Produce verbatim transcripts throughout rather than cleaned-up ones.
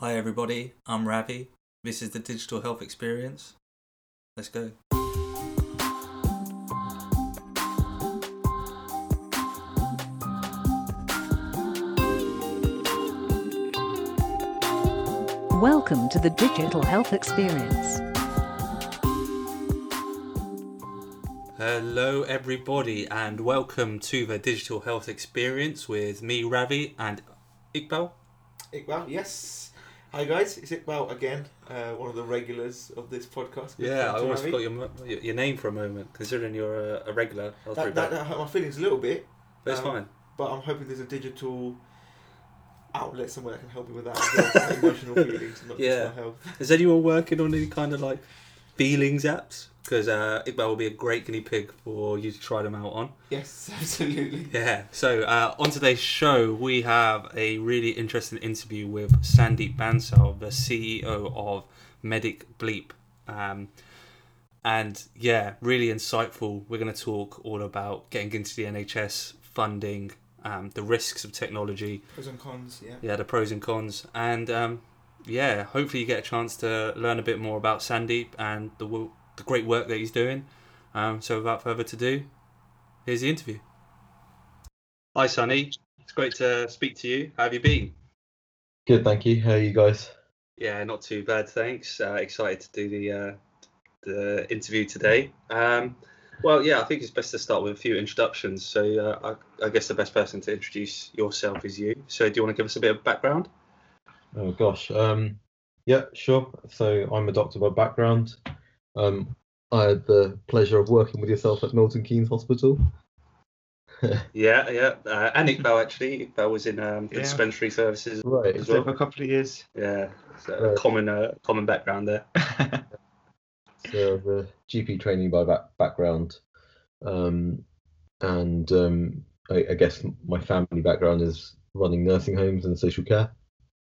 Hi everybody, I'm Ravi. This is the Digital Health Experience. Let's go. Welcome to the Digital Health Experience. Hello everybody and welcome to the Digital Health Experience with me, Ravi, and Iqbal. Iqbal, yes. Hi guys, it's Iqbal again, uh, one of the regulars of this podcast. Yeah, I almost forgot your, your name for a moment, considering you're a, a regular. That, that, that hurt my feelings a little bit. But it's um, fine. But I'm hoping there's a digital outlet somewhere that can help me with that as well, emotional feelings, not yeah. just my health. Is anyone working on any kind of like feelings apps? Because uh, Iqbal will be a great guinea pig for you to try them out on. Yes, absolutely. Yeah. So uh, on today's show, we have a really interesting interview with Sandeep Bansal, the C E O of Medic Bleep. Um, and yeah, really insightful. We're going to talk all about getting into the N H S, funding, um, the risks of technology. Pros and cons, yeah. Yeah, the pros and cons. And um, yeah, hopefully you get a chance to learn a bit more about Sandeep and the world. The great work that he's doing. Um, so without further ado, here's the interview. Hi, Sunny. It's great to speak to you. How have you been? Good, thank you. How are you guys? Yeah, not too bad, thanks. Uh, excited to do the uh, the interview today. Um, well, yeah, I think it's best to start with a few introductions. So uh, I, I guess the best person to introduce yourself is you. So do you want to give us a bit of background? Oh, gosh. Um, yeah, sure. So I'm a doctor by background. Um, I had the pleasure of working with yourself at Milton Keynes Hospital. yeah, yeah. Uh, and Iqbal, actually. Iqbal was in um, yeah. dispensary services. Right, as well. For a couple of years. Yeah, so right. common uh, common background there. So the G P training by back- background. Um, and um, I, I guess my family background is running nursing homes and social care.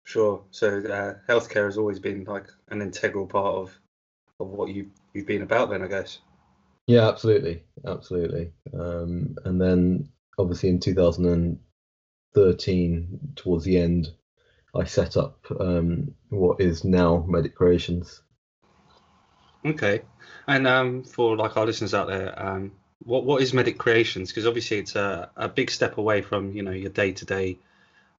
Sure. So uh, healthcare has always been like an integral part of Of what you you've been about then, I guess. Yeah, absolutely, absolutely. Um, and then obviously in two thousand thirteen, towards the end, I set up um, what is now Medic Creations. Okay, and um, for like our listeners out there, um, what what is Medic Creations? Because obviously it's a a big step away from you know your day to day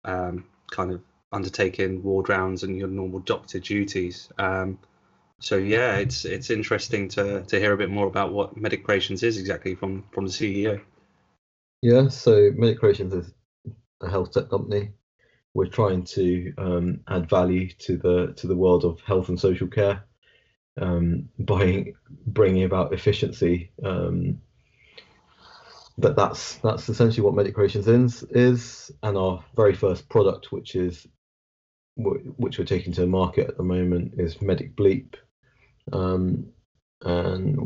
kind of undertaking ward rounds and your normal doctor duties. Um, So yeah, it's it's interesting to to hear a bit more about what Medic Creations is exactly from, from the C E O. Yeah, so Medic Creations is a health tech company. We're trying to um, add value to the to the world of health and social care um, by bringing about efficiency. Um, but that's that's essentially what Medic Creations is, is, and our very first product, which is which we're taking to the market at the moment, is Medic Bleep. Um, and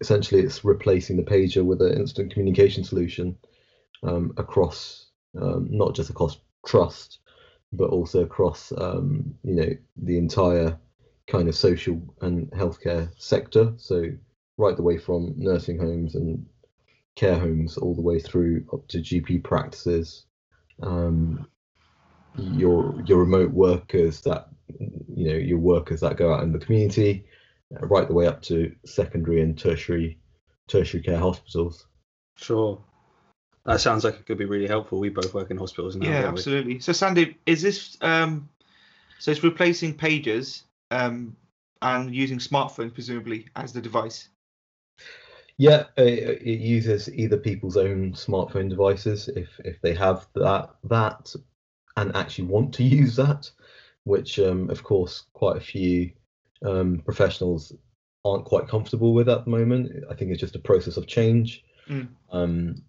essentially it's replacing the pager with an instant communication solution um, across um, not just across trust but also across um, you know the entire kind of social and healthcare sector, so right the way from nursing homes and care homes all the way through up to G P practices, um, your your remote workers that you know your workers that go out in the community, right the way up to secondary and tertiary tertiary care hospitals. Sure. That sounds like it could be really helpful. We both work in hospitals now. Yeah, absolutely. We? So Sandeep, is this um so it's replacing pagers um and using smartphones presumably as the device? Yeah, it, it uses either people's own smartphone devices if if they have that that and actually want to use that, which um, of course quite a few um, professionals aren't quite comfortable with at the moment. I think it's just a process of change. Mm. Um,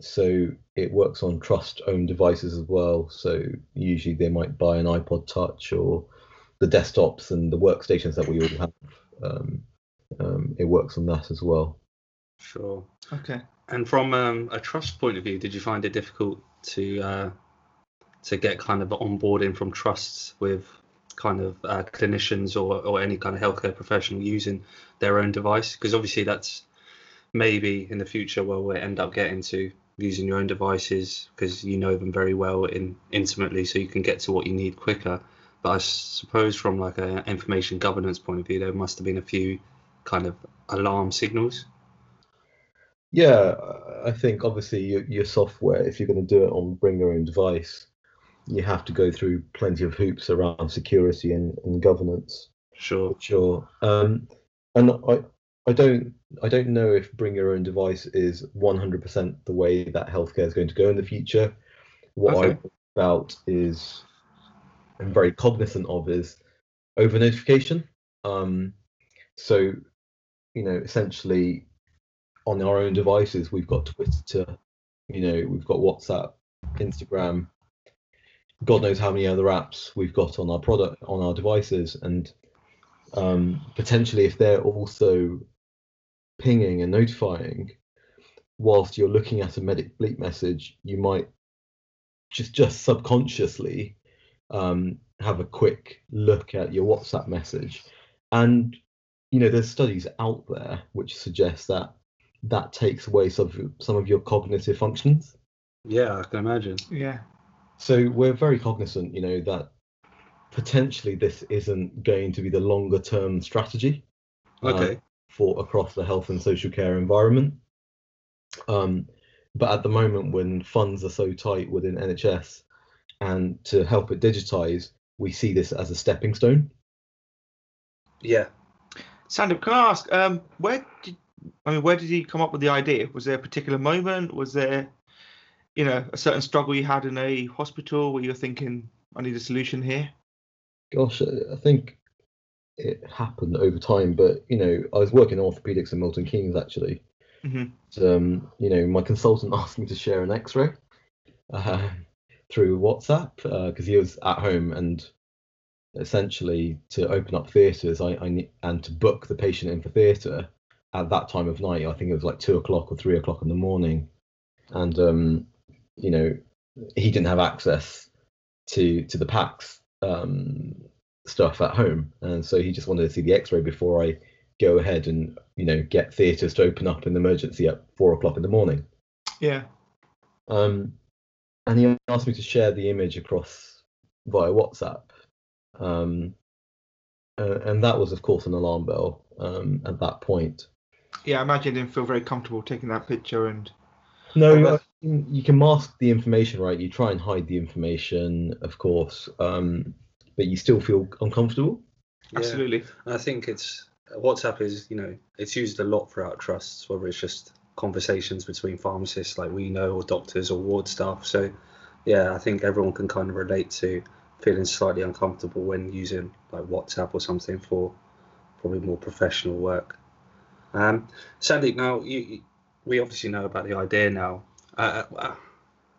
so it works on trust-owned devices as well. So usually they might buy an iPod Touch or the desktops and the workstations that we all have. Um, um, it works on that as well. Sure. Okay. And from um, a trust point of view, did you find it difficult to uh... to get kind of onboarding from trusts with kind of uh, clinicians or, or any kind of healthcare professional using their own device? Because obviously that's maybe in the future where we'll end up getting to using your own devices because you know them very well in intimately, so you can get to what you need quicker. But I suppose from like an information governance point of view, there must have been a few kind of alarm signals. Yeah, I think obviously your, your software, if you're going to do it on bring your own device, you have to go through plenty of hoops around security and, and governance. Sure, sure. Um, and I, I don't, I don't know if bring your own device is one hundred percent the way that healthcare is going to go in the future. What okay. I think about is, I'm very cognizant of, is over notification. Um, so, you know, essentially, on our own devices, we've got Twitter, you know, we've got WhatsApp, Instagram, God knows how many other apps we've got on our product on our devices, and um, potentially if they're also pinging and notifying whilst you're looking at a Medic Bleep message, you might just just subconsciously um, have a quick look at your WhatsApp message. And you know, there's studies out there which suggest that that takes away some of, some of your cognitive functions. Yeah, I can imagine. Yeah. So we're very cognizant, you know, that potentially this isn't going to be the longer term strategy okay. uh, for across the health and social care environment. Um, but at the moment, when funds are so tight within N H S and to help it digitise, we see this as a stepping stone. Yeah. Sandeep, can I ask, um, where did I mean, where did you come up with the idea? Was there a particular moment? Was there, you know, a certain struggle you had in a hospital where you were thinking, I need a solution here? Gosh, I think it happened over time. But, you know, I was working in orthopedics in Milton Keynes, actually. Mm-hmm. Um, you know, my consultant asked me to share an x-ray uh, through WhatsApp because uh, he was at home, and essentially to open up theatres I, I and to book the patient in for theatre. At that time of night, I think it was like two o'clock or three o'clock in the morning, and um, you know, he didn't have access to to the PAX um, stuff at home, and so he just wanted to see the X-ray before I go ahead and, you know, get theatres to open up in the emergency at four o'clock in the morning. Yeah. Um, and he asked me to share the image across via WhatsApp, um, uh, and that was of course an alarm bell um, at that point. Yeah, I imagine you didn't feel very comfortable taking that picture. And no, I mean, you can mask the information, right? You try and hide the information, of course, um, but you still feel uncomfortable. Yeah. Absolutely. I think it's WhatsApp is, you know, it's used a lot throughout trusts, whether it's just conversations between pharmacists like we know, or doctors or ward staff. So, yeah, I think everyone can kind of relate to feeling slightly uncomfortable when using like WhatsApp or something for probably more professional work. Um, Sandeep, now you, you, we obviously know about the idea now. Uh, I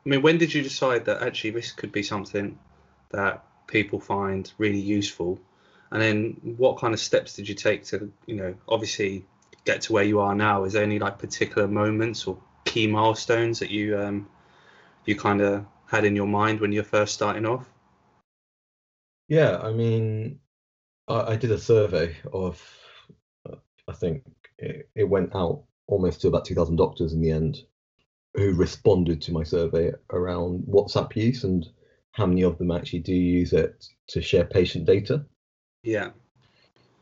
mean, when did you decide that actually this could be something that people find really useful? And then what kind of steps did you take to, you know, obviously get to where you are now? Is there any like particular moments or key milestones that you um, you kind of had in your mind when you're first starting off? Yeah, I mean, I, I did a survey of, I think, it went out almost to about two thousand doctors in the end who responded to my survey around WhatsApp use and how many of them actually do use it to share patient data. Yeah.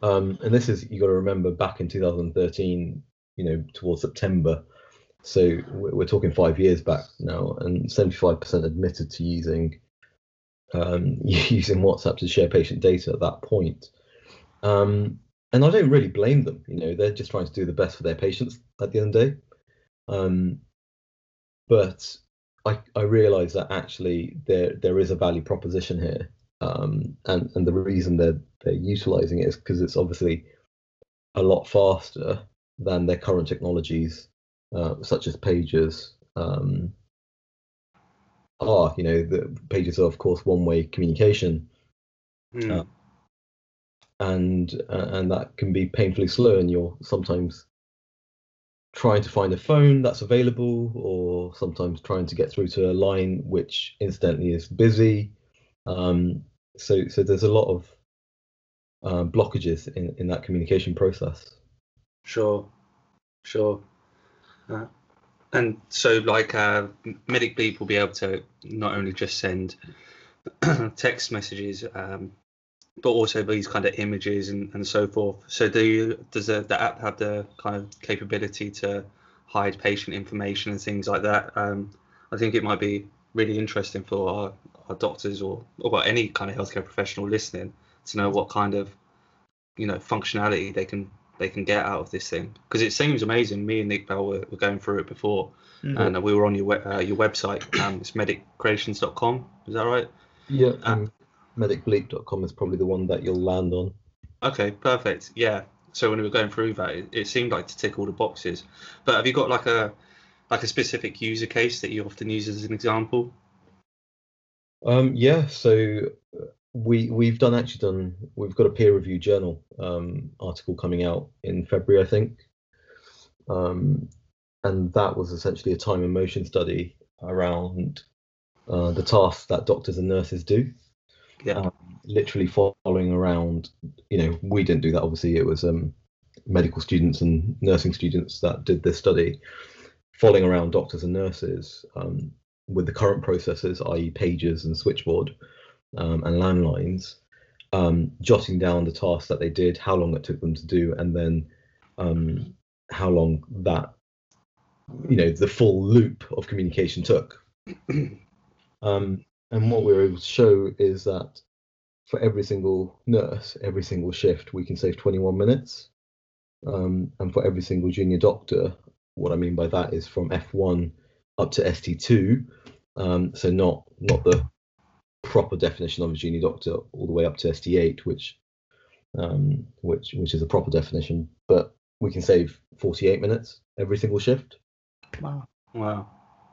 Um, and this is, you got to remember, back in two thousand thirteen, you know, towards September. So we're talking five years back now, and seventy-five percent admitted to using um, using WhatsApp to share patient data at that point. Um, And I don't really blame them, you know, they're just trying to do the best for their patients at the end of the day. Um, but I, I realise that actually there there is a value proposition here. Um, and, and the reason they're, they're utilising it is because it's obviously a lot faster than their current technologies, uh, such as pages, um, are. You know, the pages are, of course, one-way communication. Mm. Uh, And uh, and that can be painfully slow, and you're sometimes trying to find a phone that's available, or sometimes trying to get through to a line which incidentally is busy. Um, so so there's a lot of uh, blockages in, in that communication process. Sure, sure. Uh, and so like uh, Medic Bleep will be able to not only just send text messages, um, but also these kind of images and, and so forth. So do you, does the, the app have the kind of capability to hide patient information and things like that? Um, I think it might be really interesting for our, our doctors or, or any kind of healthcare professional listening to know what kind of, you know, functionality they can they can get out of this thing, because it seems amazing. Me and Iqbal were, were going through it before, mm-hmm. and we were on your web, uh, your website. Um, it's medic creations dot com. Is that right? Yeah. Um, medic bleep dot com is probably the one that you'll land on. Okay, perfect. Yeah. So when we were going through that, it, it seemed like to tick all the boxes. But have you got like a like a specific user case that you often use as an example? Um, yeah. So we we've done actually done we've got a peer review journal um, article coming out in February, I think, um, and that was essentially a time and motion study around uh, the tasks that doctors and nurses do. Yeah. Um, literally following around, you know, we didn't do that, obviously. It was um, medical students and nursing students that did this study, following around doctors and nurses um, with the current processes, that is pages and switchboard um, and landlines, um, jotting down the tasks that they did, how long it took them to do, and then um, how long that, you know, the full loop of communication took. um, And what we were able to show is that for every single nurse, every single shift, we can save twenty-one minutes. Um, and for every single junior doctor, what I mean by that is from F one up to S T two. Um, so not not the proper definition of a junior doctor, all the way up to S T eight, which um, which which is a proper definition. But we can save forty-eight minutes every single shift. Wow! Wow!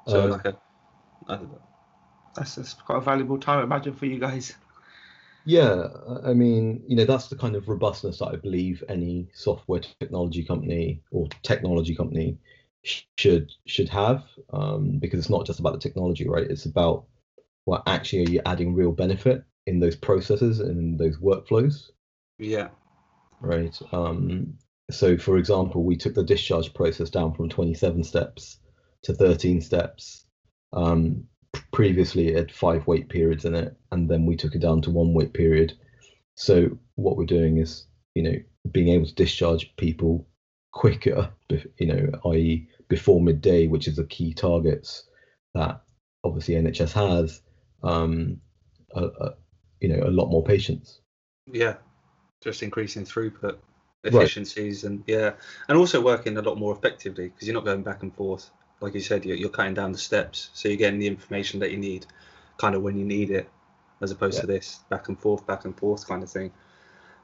So um, like a, I don't know. That's, that's quite a valuable time, I imagine, for you guys. Yeah, I mean, you know, that's the kind of robustness that I believe any software technology company or technology company should should have, um, because it's not just about the technology, right? It's about, well, actually, are you adding real benefit in those processes and in those workflows? Yeah. Right. Um, so, for example, we took the discharge process down from twenty-seven steps to thirteen steps. Um, previously it had five wait periods in it, and then we took it down to one wait period. So what we're doing is, you know, being able to discharge people quicker, you know, that is before midday, which is a key targets that obviously N H S has, um, a, a, you know, a lot more patients. Yeah, just increasing throughput, efficiencies, right. And yeah, and also working a lot more effectively because you're not going back and forth. Like you said, you're cutting down the steps, so you're getting the information that you need kind of when you need it, as opposed yeah. to this back and forth, back and forth kind of thing.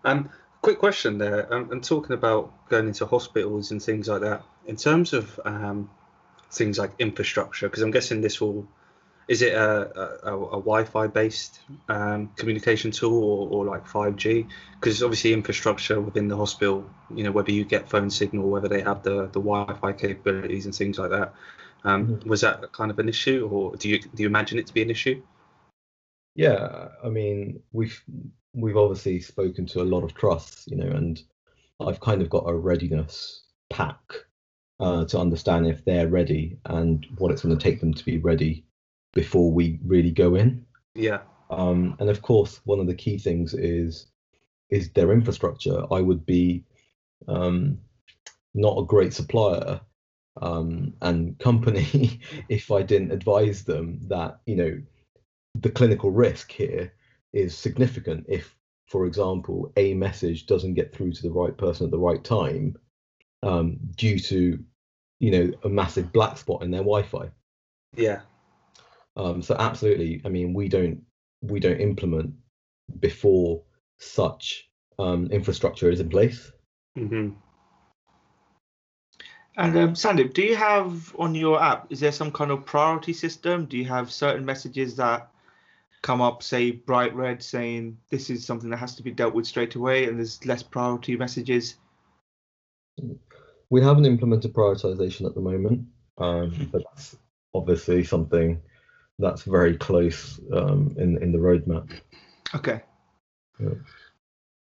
Um, quick question there. I'm, I'm talking about going into hospitals and things like that. In terms of um, things like infrastructure, because I'm guessing this will, is it a, a, a Wi-Fi based um, communication tool or, or like five G? Because obviously infrastructure within the hospital, you know, whether you get phone signal, whether they have the, the Wi-Fi capabilities and things like that. Um, mm-hmm. Was that kind of an issue, or do you do you imagine it to be an issue? Yeah, I mean, we've we've obviously spoken to a lot of trusts, you know, and I've kind of got a readiness pack uh, to understand if they're ready and what it's going to take them to be ready before we really go in. Yeah. Um, and of course, one of the key things is is their infrastructure. I would be um, not a great supplier um, and company if I didn't advise them that, you know, the clinical risk here is significant. If, for example, a message doesn't get through to the right person at the right time um, due to, you know, a massive black spot in their Wi-Fi. Yeah. Um, so absolutely, I mean, we don't we don't implement before such um, infrastructure is in place. Mm-hmm. And um, Sandeep, do you have on your app, is there some kind of priority system? Do you have certain messages that come up, say bright red, saying this is something that has to be dealt with straight away, and there's less priority messages? We haven't implemented prioritization at the moment, um, but that's obviously something that's very close um, in in the roadmap. Okay. Yeah.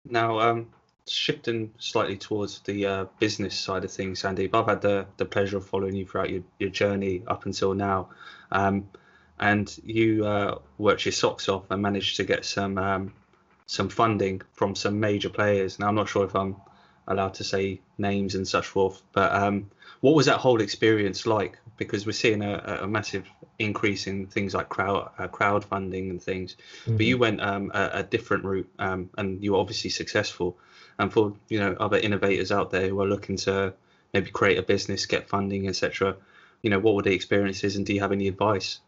Now, um, shifting slightly towards the uh, business side of things, Sandeep, I've had the, the pleasure of following you throughout your, your journey up until now, um, and you uh, worked your socks off and managed to get some um, some funding from some major players. Now, I'm not sure if I'm allowed to say names and such forth, but um, what was that whole experience like? Because we're seeing a, a massive increase in things like crowd uh, crowdfunding and things, mm-hmm. but you went um, a, a different route, um, and you were obviously successful. And for you know other innovators out there who are looking to maybe create a business, get funding, et cetera, you know, what were the experiences, and do you have any advice?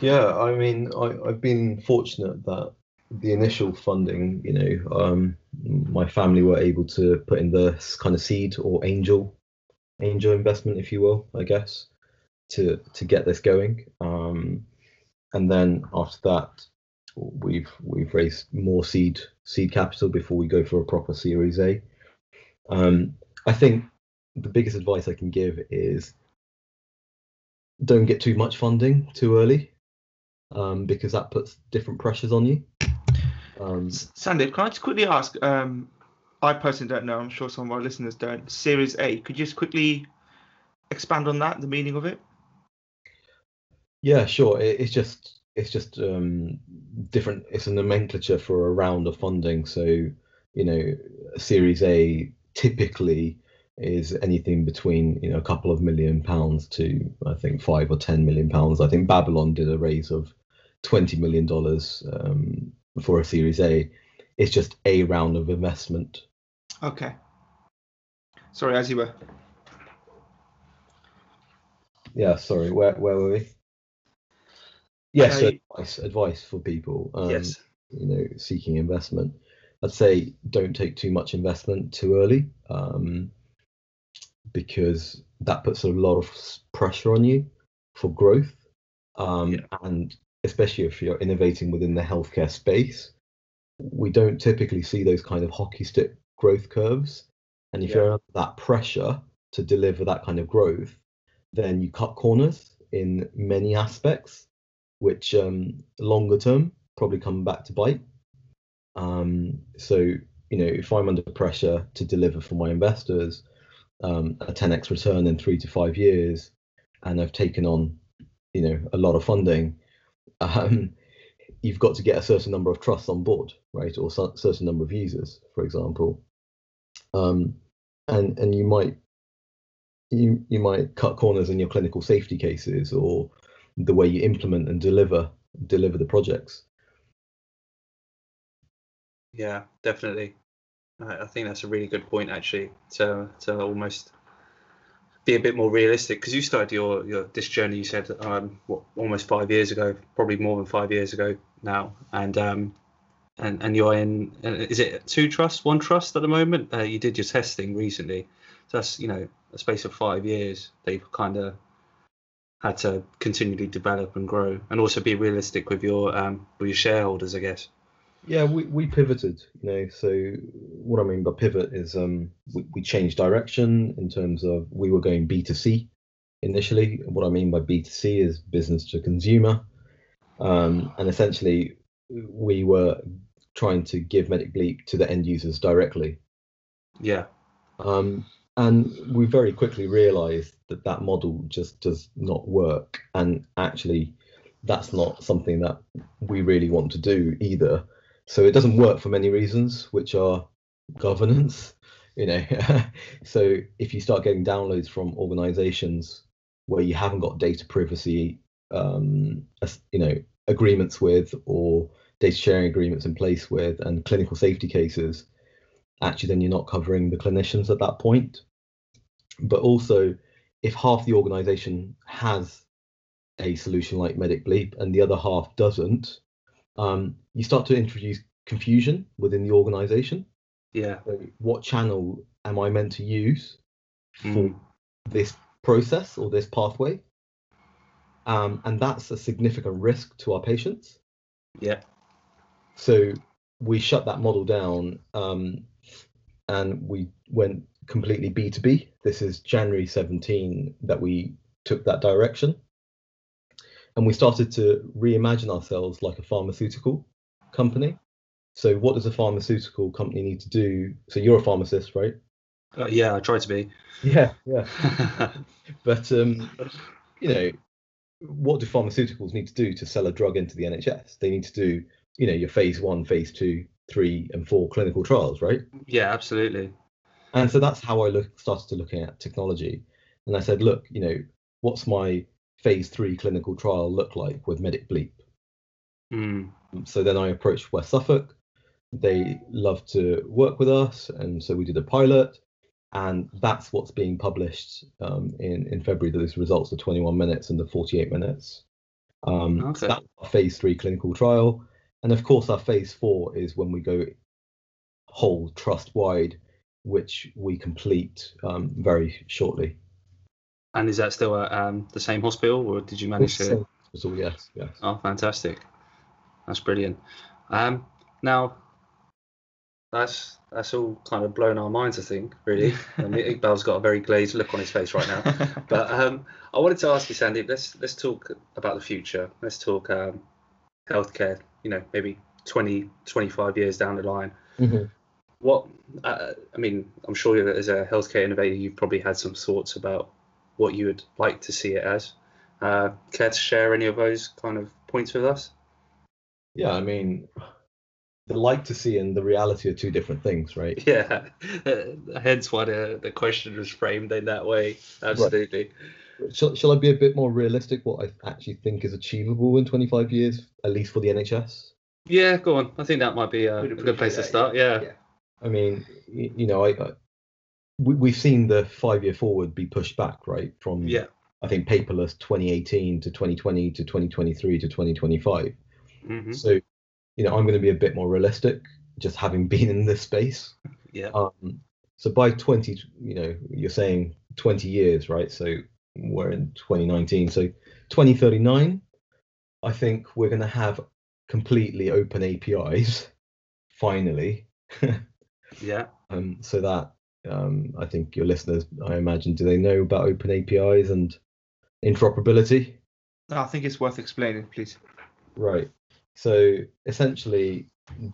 Yeah, I mean, I, I've been fortunate that the initial funding, you know, um, my family were able to put in the kind of seed or angel, angel investment, if you will, I guess, to to get this going. Um, and then after that, we've we've raised more seed seed capital before we go for a proper Series A. Um, I think the biggest advice I can give is don't get too much funding too early, um, because that puts different pressures on you. Um, Sandeep, can I just quickly ask? Um, I personally don't know. I'm sure some of our listeners don't. Series A, could you just quickly expand on that, the meaning of it? Yeah, sure. It, it's just it's just um, different. It's a nomenclature for a round of funding. So you know, Series A typically is anything between you know a couple of million pounds to I think five or ten million pounds. I think Babylon did a raise of twenty million dollars um, for a Series A. It's just a round of investment. Okay. Sorry, as you were. Yeah, sorry. Where where were we? Yes, okay. So advice advice for people. Um, yes. You know, seeking investment. I'd say don't take too much investment too early. Um, because that puts a lot of pressure on you for growth, um, yeah. and especially if you're innovating within the healthcare space, we don't typically see those kind of hockey stick growth curves, and if yeah. you're under that pressure to deliver that kind of growth, then you cut corners in many aspects, which um, longer term probably come back to bite. Um, so, you know, if I'm under pressure to deliver for my investors, Um, a ten x return in three to five years, and I've taken on, you know, a lot of funding. Um, you've got to get a certain number of trusts on board, right, or a certain number of users, for example. Um, and and you might you you might cut corners in your clinical safety cases or the way you implement and deliver deliver the projects. Yeah, definitely. I think that's a really good point, actually, to to almost be a bit more realistic, because you started your, your this journey, you said, um, what, almost five years ago, probably more than five years ago now, and um, and and you're in, is it two trusts, one trust at the moment? Uh, you did your testing recently, so that's you know a space of five years. They've kind of had to continually develop and grow, and also be realistic with your um with your shareholders, I guess. Yeah, we, we pivoted, you know, so what I mean by pivot is um, we, we changed direction in terms of we were going B two C initially. What I mean by B two C is business to consumer. Um, and essentially, we were trying to give Medic Bleep to the end users directly. Yeah. Um, and we very quickly realized that that model just does not work. And actually, that's not something that we really want to do either. So it doesn't work for many reasons, which are governance, you know. So if you start getting downloads from organizations where you haven't got data privacy, um, you know, agreements with or data sharing agreements in place with and clinical safety cases, actually, then you're not covering the clinicians at that point. But also, if half the organization has a solution like Medic Bleep and the other half doesn't, Um, you start to introduce confusion within the organization. Yeah. So what channel am I meant to use for mm. this process or this pathway? Um, and that's a significant risk to our patients. Yeah. So we shut that model down um, and we went completely B two B. This is January seventeenth that we took that direction. And we started to reimagine ourselves like a pharmaceutical company. So what does a pharmaceutical company need to do? So you're a pharmacist, right? Uh, yeah, I try to be. Yeah, yeah. But, um, you know, what do pharmaceuticals need to do to sell a drug into the N H S? They need to do you know, your phase one, phase two, three and four clinical trials, right? Yeah, absolutely. And so that's how I look, started to looking at technology. And I said, look, you know, what's my phase three clinical trial look like with Medic Bleep? Mm. So then I approached West Suffolk. They love to work with us. And so we did a pilot. And that's what's being published um, in, in February, that these results are twenty-one minutes and the forty-eight minutes. Um, okay. So that's our phase three clinical trial. And of course, our phase four is when we go whole trust-wide, which we complete um, very shortly. And is that still at um, the same hospital, or did you manage it's to? Hospital, yes, yes. Oh, fantastic! That's brilliant. Um, now, that's that's all kind of blown our minds, I think, really. I mean, Iqbal's got a very glazed look on his face right now. But um, I wanted to ask you, Sandeep. Let's let's talk about the future. Let's talk um, healthcare. You know, maybe twenty, twenty-five years down the line. Mm-hmm. What uh, I mean, I'm sure that as a healthcare innovator, you've probably had some thoughts about what you would like to see it as. Uh, care to share any of those kind of points with us? Yeah, I mean, the like to see and the reality are two different things, right? Yeah, uh, hence why the, the question was framed in that way. Absolutely. Right. Shall, shall I be a bit more realistic what I actually think is achievable in twenty-five years, at least for the N H S? Yeah, go on. I think that might be a, a good place that, to start, yeah. yeah. yeah. I mean, you, you know, I... I we've seen the five-year forward be pushed back, right? From, yeah. I think, paperless twenty eighteen to twenty twenty to twenty twenty-three to twenty twenty-five. Mm-hmm. So, you know, I'm going to be a bit more realistic, just having been in this space. Yeah. Um, so by twenty, you know, you're saying twenty years, right? So we're in twenty nineteen. So twenty thirty-nine, I think we're going to have completely open A P Is, finally. Yeah. Um. So that... Um, I think your listeners, I imagine, do they know about open A P Is and interoperability? I think it's worth explaining, please. Right. So essentially,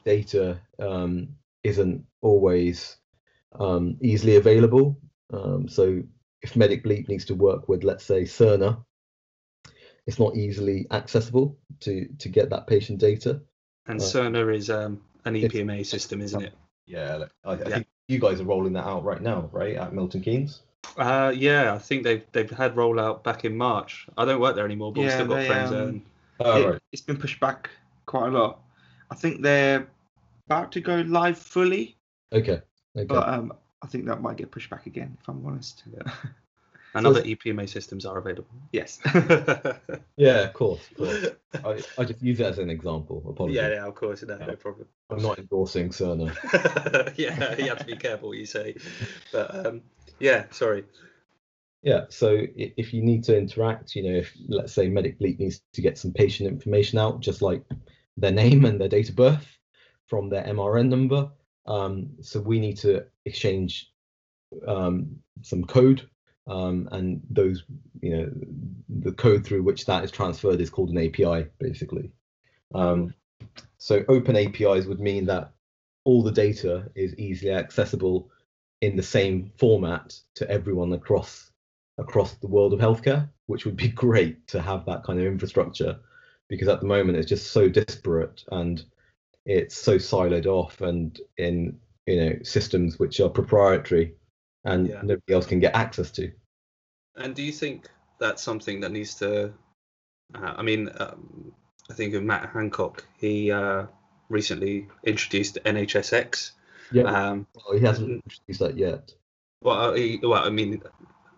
data um, isn't always um, easily available. Um, so if Medic Bleep needs to work with, let's say, Cerner, it's not easily accessible to, to get that patient data. And uh, Cerner is um, an E P M A system, isn't it? Yeah, I, I yeah. think you guys are rolling that out right now, right, at Milton Keynes? Uh, yeah, I think they've they've had rollout back in March. I don't work there anymore, but yeah, I've still got they, friends um, and... oh, it, right. It's been pushed back quite a lot. I think they're about to go live fully. Okay. okay. But um, I think that might get pushed back again, if I'm honest. Yeah. And so other E P M A systems are available. Yes. yeah, of course. Of course. I, I just use it as an example. Apologies. Yeah, yeah, of course. No, no problem. I'm not endorsing Cerner. yeah, you have to be careful what you say. But um, yeah, sorry. Yeah, so if you need to interact, you know, if let's say Medic Bleep needs to get some patient information out, just like their name and their date of birth from their M R N number. Um, so we need to exchange um, some code. Um, and those, you know, the code through which that is transferred is called an A P I, basically. Um, so open A P Is would mean that all the data is easily accessible in the same format to everyone across across the world of healthcare, which would be great to have that kind of infrastructure, because at the moment it's just so disparate and it's so siloed off and in, you know, systems which are proprietary. And yeah. nobody else can get access to. And do you think that's something that needs to? Uh, I mean, um, I think of Matt Hancock. He uh, recently introduced N H S X. Yeah. Um, well, he hasn't introduced that yet. Well, he, well, I mean,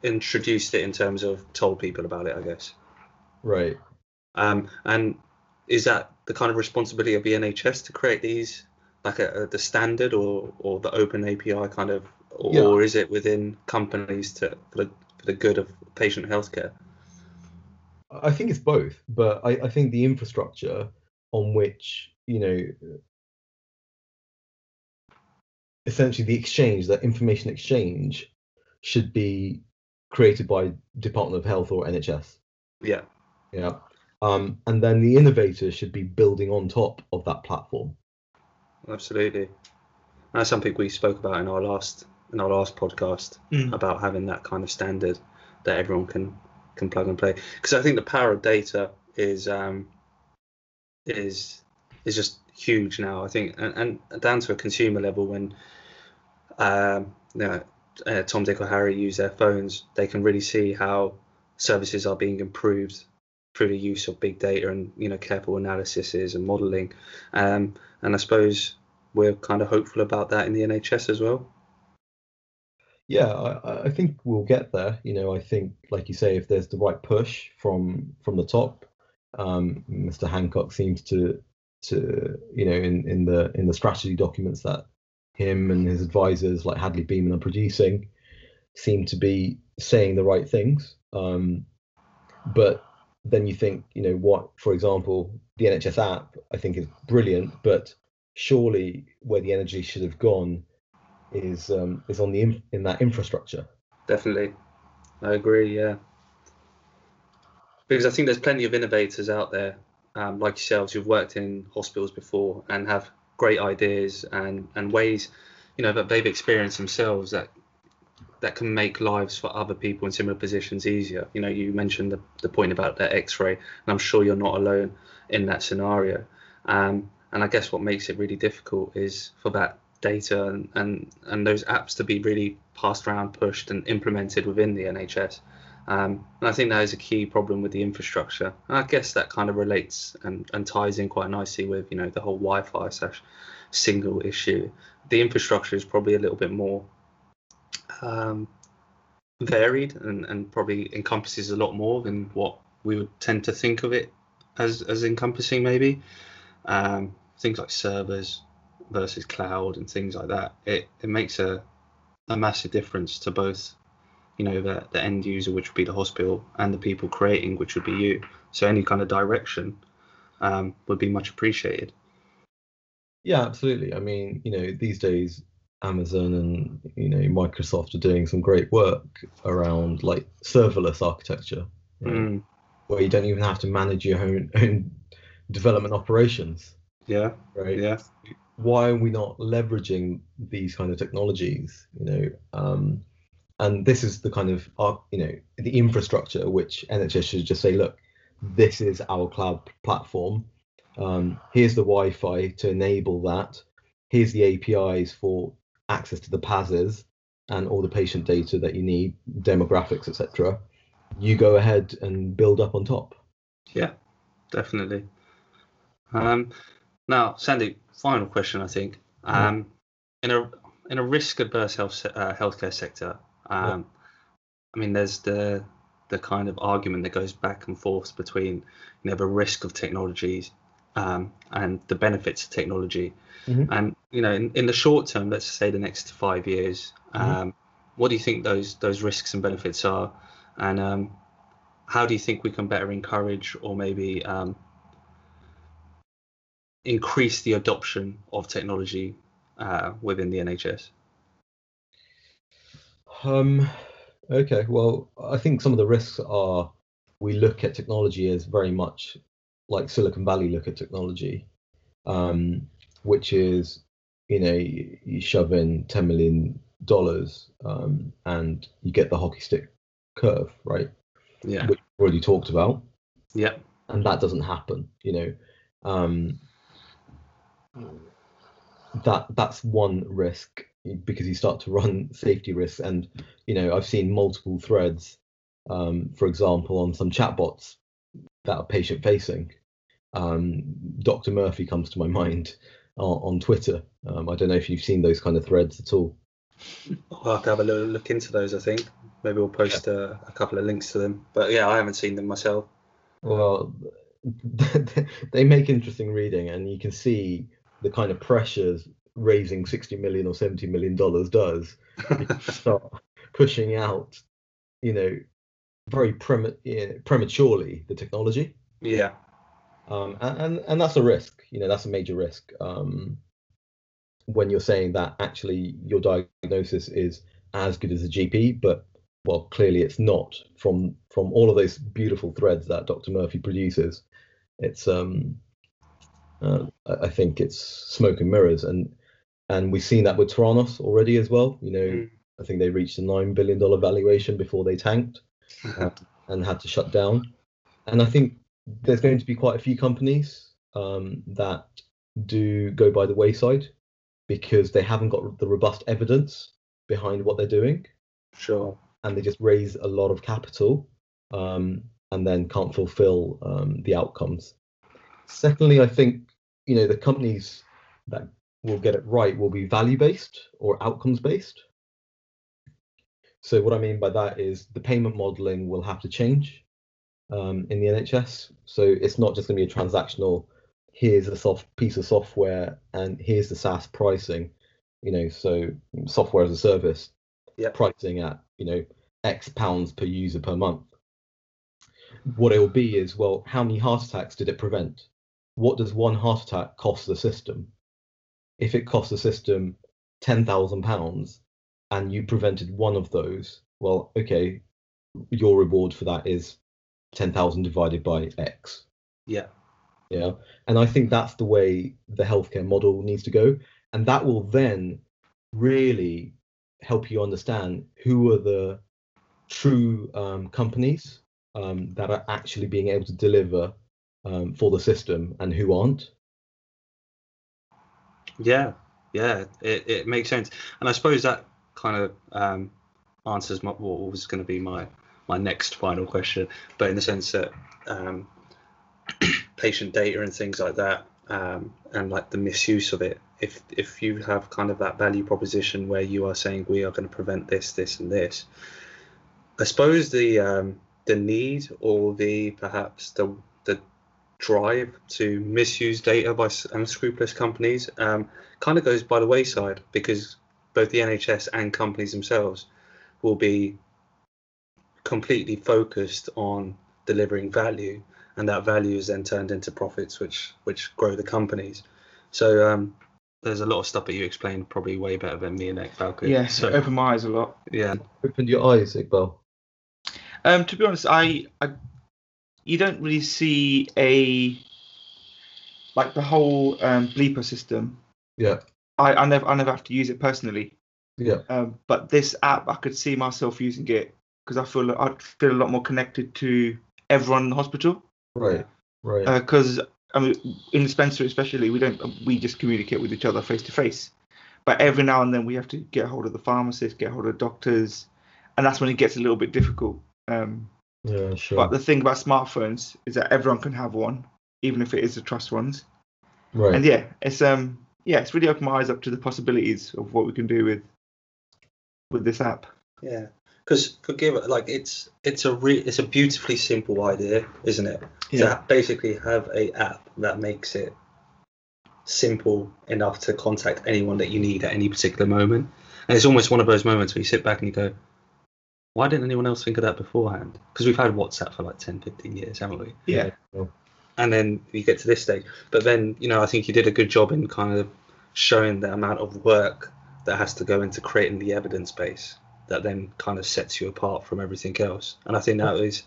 introduced it in terms of told people about it, I guess. Right. Um, and is that the kind of responsibility of the N H S to create these, like a, a, the standard or or the open A P I kind of? Or, yeah. or is it within companies to for the, for the good of patient healthcare? I think it's both, but I, I think the infrastructure on which, you know, essentially the exchange, that information exchange, should be created by Department of Health or N H S. Yeah. Yeah. Um, and then the innovators should be building on top of that platform. Absolutely. That's something we spoke about in our last in our last podcast mm. about having that kind of standard that everyone can can plug and play, because I think the power of data is um, is is just huge now, I think, and, and down to a consumer level. When um, you know, uh, Tom, Dick or Harry use their phones, they can really see how services are being improved through the use of big data and, you know, careful analysis and modelling. Um, and I suppose we're kind of hopeful about that in the N H S as well. Yeah, I, I think we'll get there. You know, I think, like you say, if there's the right push from from the top, um, Mister Hancock seems to to you know in in the in the strategy documents that him and his advisors like Hadley Beeman are producing seem to be saying the right things. Um, but then you think, you know, what, for example, the N H S app, I think, is brilliant, but surely where the energy should have gone is um is on the in, in that infrastructure. Definitely, I agree. Yeah, because I think there's plenty of innovators out there, um, like yourselves, who've worked in hospitals before and have great ideas and and ways, you know, that they've experienced themselves that that can make lives for other people in similar positions easier. You know, you mentioned the, the point about that X-ray, and I'm sure you're not alone in that scenario. Um, and I guess what makes it really difficult is for that data and, and and those apps to be really passed around, pushed and implemented within the N H S. Um, and I think that is a key problem with the infrastructure. And I guess that kind of relates and, and ties in quite nicely with, you know, the whole Wi-Fi slash single issue. The infrastructure is probably a little bit more um, varied and, and probably encompasses a lot more than what we would tend to think of it as, as encompassing maybe. Um, things like servers versus cloud and things like that, it, it makes a a massive difference to both, you know, the, the end user, which would be the hospital, and the people creating, which would be you. So any kind of direction um, would be much appreciated. Yeah, absolutely. I mean, you know, these days Amazon and, you know, Microsoft are doing some great work around like serverless architecture, right? Mm. Where you don't even have to manage your own, own development operations. Yeah, right. Yeah. Why are we not leveraging these kind of technologies, you know? Um, and this is the kind of, uh, you know, the infrastructure which N H S should just say, look, this is our cloud platform. Um, here's the Wi-Fi to enable that. Here's the A P Is for access to the P A Ss and all the patient data that you need, demographics, et cetera. You go ahead and build up on top. Yeah, definitely. Um, now, Sandeep, final question, I think. Um, in a in a risk-averse health uh, healthcare sector, um, yeah. I mean, there's the the kind of argument that goes back and forth between, you know, the risk of technologies um, and the benefits of technology. Mm-hmm. And, you know, in, in the short term, let's say the next five years, um, mm-hmm. what do you think those those risks and benefits are, and um, how do you think we can better encourage or maybe um, increase the adoption of technology uh, within the N H S? Um, okay, well, I think some of the risks are we look at technology as very much like Silicon Valley look at technology, um, which is, you know, you shove in ten million dollars um, and you get the hockey stick curve, right? Yeah. Which we've already talked about. Yeah. And that doesn't happen, you know. Um, that that's one risk, because you start to run safety risks. And, you know, I've seen multiple threads, um, for example, on some chatbots that are patient facing. Um, Doctor Murphy comes to my mind uh, on Twitter. Um, I don't know if you've seen those kind of threads at all. I'll have to have a little look into those, I think. Maybe we'll post yeah. uh, a couple of links to them. But yeah, I haven't seen them myself. Well, they make interesting reading, and you can see the kind of pressures raising sixty million or seventy million dollars does. You start pushing out, you know, very prema- prematurely the technology. Yeah. Um, and, and, and that's a risk, you know, that's a major risk. Um, when you're saying that actually your diagnosis is as good as a G P, but, well, clearly it's not from, from all of those beautiful threads that Doctor Murphy produces. It's, um, uh, I think it's smoke and mirrors, and and we've seen that with Theranos already as well. You know, mm. I think they reached a nine billion dollar valuation before they tanked uh, and had to shut down. And I think there's going to be quite a few companies um, that do go by the wayside because they haven't got the robust evidence behind what they're doing. Sure. And they just raise a lot of capital um, and then can't fulfill um, the outcomes. Secondly, I think, you know, the companies that will get it right will be value-based or outcomes-based. So what I mean by that is the payment modeling will have to change um, in the N H S. So it's not just going to be a transactional, here's a soft piece of software and here's the SaaS pricing, you know, so software as a service, yeah, pricing at, you know, X pounds per user per month. What it will be is, well, how many heart attacks did it prevent? What does one heart attack cost the system? If it costs the system ten thousand pounds and you prevented one of those, well, okay, your reward for that is ten thousand divided by X. Yeah. Yeah. And I think that's the way the healthcare model needs to go. And that will then really help you understand who are the true um, companies um, that are actually being able to deliver um, for the system and who aren't. Yeah, yeah, it, it makes sense. And I suppose that kind of um, answers my, what was going to be my, my next final question, but in the sense that um, patient data and things like that um, and like the misuse of it, if if you have kind of that value proposition where you are saying we are going to prevent this, this and this, I suppose the um, the need or the perhaps the the drive to misuse data by unscrupulous companies um, kind of goes by the wayside, because both the N H S and companies themselves will be completely focused on delivering value, and that value is then turned into profits, which which grow the companies. So um, there's a lot of stuff that you explained probably way better than me and Iqbal could. Yes, so, it opened my eyes a lot. Yeah, opened your eyes, Iqbal. Um, to be honest, I, I you don't really see a like the whole um, bleeper system. Yeah. I, I never I never have to use it personally. Yeah. Um, but this app, I could see myself using it because I feel I feel a lot more connected to everyone in the hospital. Right. Right. Because uh, I mean, in the dispensary especially, we don't we just communicate with each other face to face. But every now and then we have to get hold of the pharmacist, get hold of doctors, and that's when it gets a little bit difficult. Um, yeah. Sure. But the thing about smartphones is that everyone can have one, even if it is the trust ones. Right. And yeah, it's um. Yeah, it's really opened my eyes up to the possibilities of what we can do with with this app. Yeah, because forgive it, like it's it's a re- it's a beautifully simple idea, isn't it? Yeah. To basically have a app that makes it simple enough to contact anyone that you need at any particular moment, and it's almost one of those moments where you sit back and you go, "Why didn't anyone else think of that beforehand?" Because we've had WhatsApp for like ten, fifteen years, haven't we? Yeah. yeah. And then you get to this stage. But then, you know, I think you did a good job in kind of showing the amount of work that has to go into creating the evidence base that then kind of sets you apart from everything else. And I think that is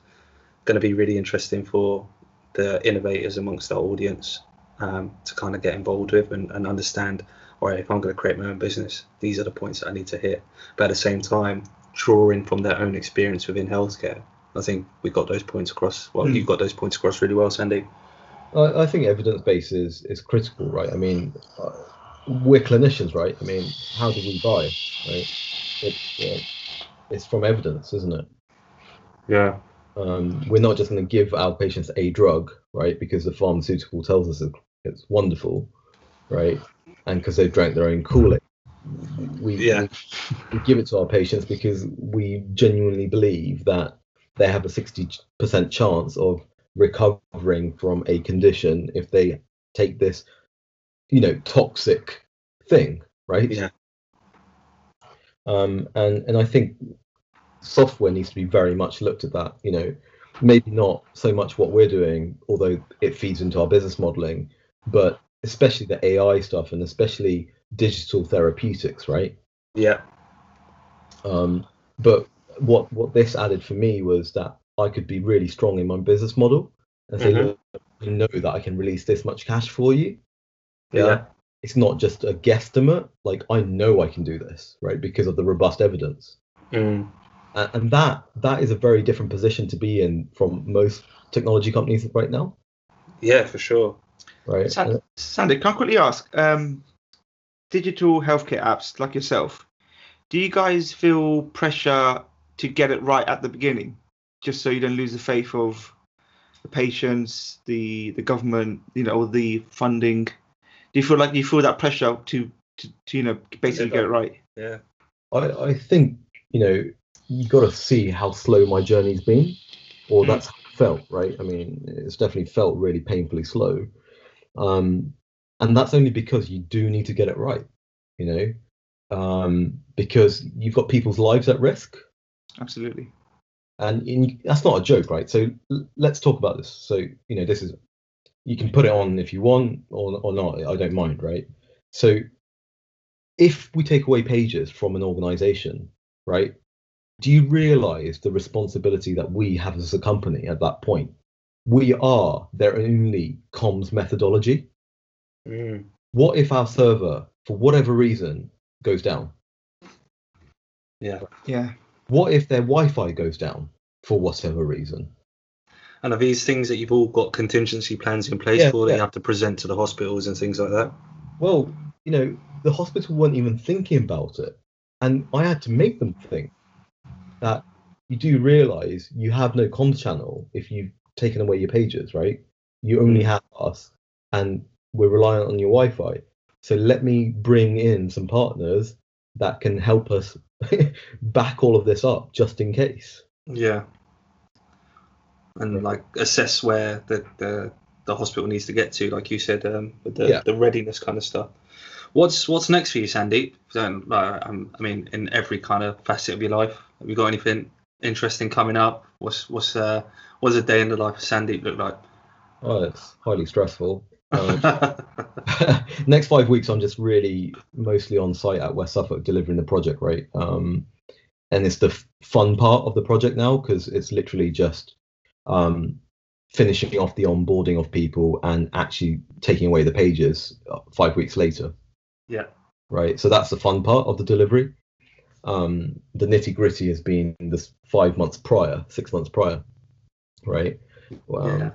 going to be really interesting for the innovators amongst our audience um, to kind of get involved with and, and understand, all right, if I'm going to create my own business, these are the points that I need to hit. But at the same time, drawing from their own experience within healthcare. I think we got those points across. Well, mm. you got those points across really well, Sandeep. I, I think evidence base is, is critical, right? I mean, uh, we're clinicians, right? I mean, how do we buy, right? It's uh, it's from evidence, isn't it? Yeah. Um, we're not just going to give our patients a drug, right? Because the pharmaceutical tells us it's wonderful, right? And because they've drank their own Kool-Aid. We, yeah. we, we give it to our patients because we genuinely believe that they have a sixty percent chance of recovering from a condition if they take this, you know, toxic thing, right? Yeah. Um, and, and I think software needs to be very much looked at that, you know, maybe not so much what we're doing, although it feeds into our business modeling, but especially the A I stuff and especially digital therapeutics, right? Yeah. Um, but What what this added for me was that I could be really strong in my business model and say, mm-hmm. Look, I know that I can release this much cash for you. Yeah. yeah. It's not just a guesstimate. Like, I know I can do this, right, because of the robust evidence. Mm. And, and that that is a very different position to be in from most technology companies right now. Yeah, for sure. Right. Sand- Sandeep, can I quickly ask, um, digital healthcare apps like yourself, do you guys feel pressure to get it right at the beginning, just so you don't lose the faith of the patients, the the government, you know, or the funding? Do you feel like you feel that pressure to, to, to you know, basically yeah, get it right? Yeah, I, I think, you know, you got to see how slow my journey's been, or that's how it felt, right? I mean, it's definitely felt really painfully slow. Um, and that's only because you do need to get it right, you know, um, because you've got people's lives at risk. Absolutely. And in, that's not a joke, right? So l- let's talk about this. So, you know, this is, you can put it on if you want or, or not. I don't mind, right? So if we take away pages from an organization, right, do you realize the responsibility that we have as a company at that point? We are their only comms methodology. Mm. What if our server, for whatever reason, goes down? Yeah. Yeah. What if their Wi-Fi goes down for whatever reason? And are these things that you've all got contingency plans in place yeah, for that yeah. you have to present to the hospitals and things like that? Well, you know, the hospital weren't even thinking about it. And I had to make them think that you do realise you have no comms channel if you've taken away your pages, right? You only have us and we're reliant on your Wi-Fi. So let me bring in some partners that can help us back all of this up just in case. Yeah. And like assess where the, the, the hospital needs to get to, like you said, um, with the, yeah. the readiness kind of stuff. What's what's next for you, Sandeep? So, uh, I mean, in every kind of facet of your life, have you got anything interesting coming up? What's what's uh, what's a day in the life of Sandeep look like? Oh, it's highly stressful. Um, next five weeks, I'm just really mostly on site at West Suffolk delivering the project, right? Um, and it's the f- fun part of the project now because it's literally just um, finishing off the onboarding of people and actually taking away the pages five weeks later. Yeah. Right. So that's the fun part of the delivery. Um, the nitty gritty has been this five months prior, six months prior. Right. Wow. Yeah.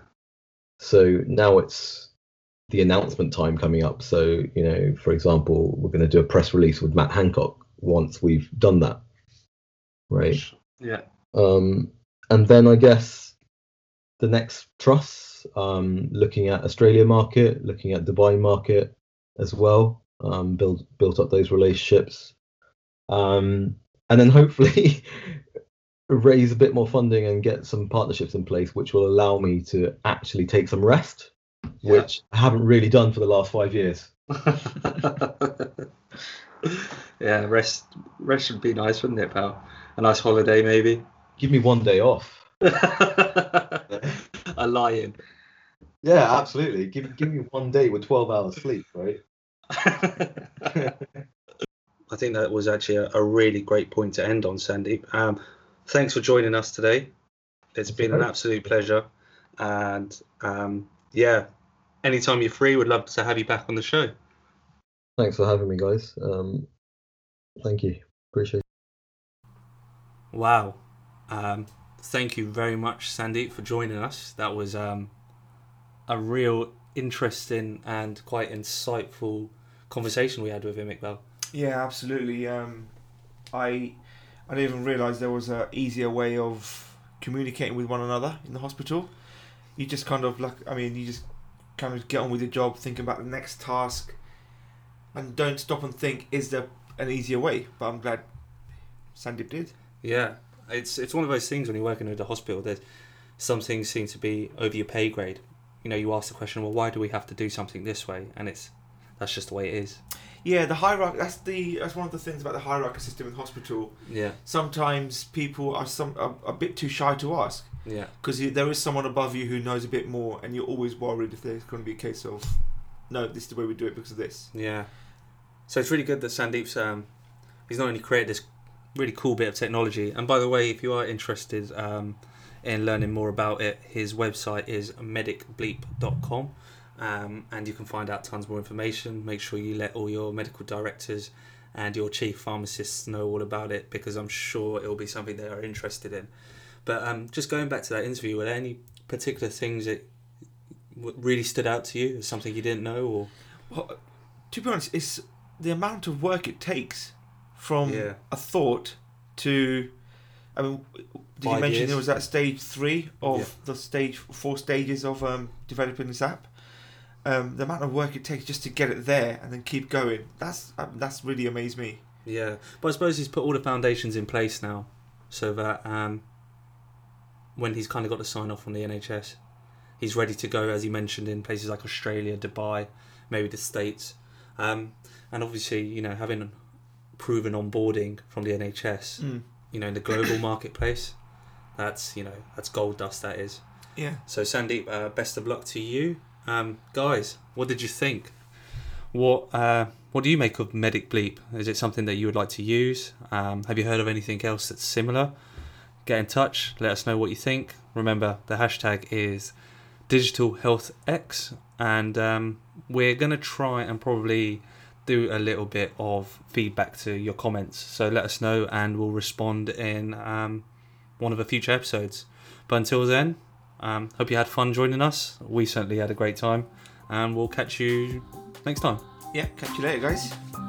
So now it's the announcement time coming up. So, you know, for example, we're going to do a press release with Matt Hancock once we've done that. Right. Yeah. Um, and then I guess the next truss, um, looking at Australia market, looking at Dubai market as well. Um, build built up those relationships, um, and then hopefully raise a bit more funding and get some partnerships in place, which will allow me to actually take some rest, yeah. which I haven't really done for the last five years. yeah, rest rest would be nice, wouldn't it, pal? A nice holiday, maybe. Give me one day off. A lie-in. Yeah, absolutely. Give give me one day with twelve hours sleep, right? I think that was actually a, a really great point to end on, Sandeep. Um, thanks for joining us today. It's been an absolute pleasure. And um, yeah, anytime you're free, we'd love to have you back on the show. Thanks for having me, guys. Um, thank you. Appreciate it. Wow. Um, thank you very much, Sandeep, for joining us. That was um, a real interesting and quite insightful conversation we had with him, Iqbal. Yeah, absolutely. Um, I I didn't even realise there was an easier way of communicating with one another in the hospital. You just kind of like, I mean, you just kind of get on with your job, thinking about the next task, and don't stop and think, is there an easier way? But I'm glad Sandeep did. Yeah, it's it's one of those things when you're working at a hospital, there's some things seem to be over your pay grade. You know, you ask the question, well, why do we have to do something this way? And it's that's just the way it is. Yeah, the hierarchy. That's the that's one of the things about the hierarchy system in hospital. Yeah. Sometimes people are some are a bit too shy to ask. Yeah. Because there is someone above you who knows a bit more, and you're always worried if there's going to be a case of, no, this is the way we do it because of this. Yeah. So it's really good that Sandeep's um, he's not only created this really cool bit of technology. And by the way, if you are interested, um. and learning more about it, his website is medic bleep dot com, um, and you can find out tons more information. Make sure you let all your medical directors and your chief pharmacists know all about it, because I'm sure it'll be something they are interested in. But um, just going back to that interview, were there any particular things that what really stood out to you? Something you didn't know? Or well, to be honest, it's the amount of work it takes from yeah. a thought to... I mean, did Five you mention years. There was that stage three of yeah. the stage four stages of um, developing this app? Um, the amount of work it takes just to get it there and then keep going, that's um, that's really amazed me. Yeah, but I suppose he's put all the foundations in place now, so that um, when he's kind of got to sign off on the N H S, he's ready to go, as he mentioned, in places like Australia, Dubai, maybe the States. Um, and obviously, you know, having proven onboarding from the N H S, mm. you know, in the global marketplace, that's, you know, that's gold dust, that is. Yeah. So Sandeep, uh, best of luck to you. Um, guys, what did you think? What uh, what do you make of Medic Bleep? Is it something that you would like to use? Um, have you heard of anything else that's similar? Get in touch. Let us know what you think. Remember, the hashtag is Digital Health X, and um, we're going to try and probably do a little bit of feedback to your comments. So let us know and we'll respond in um, one of the future episodes. But until then, um, hope you had fun joining us. We certainly had a great time, and we'll catch you next time. Yeah, catch you later, guys.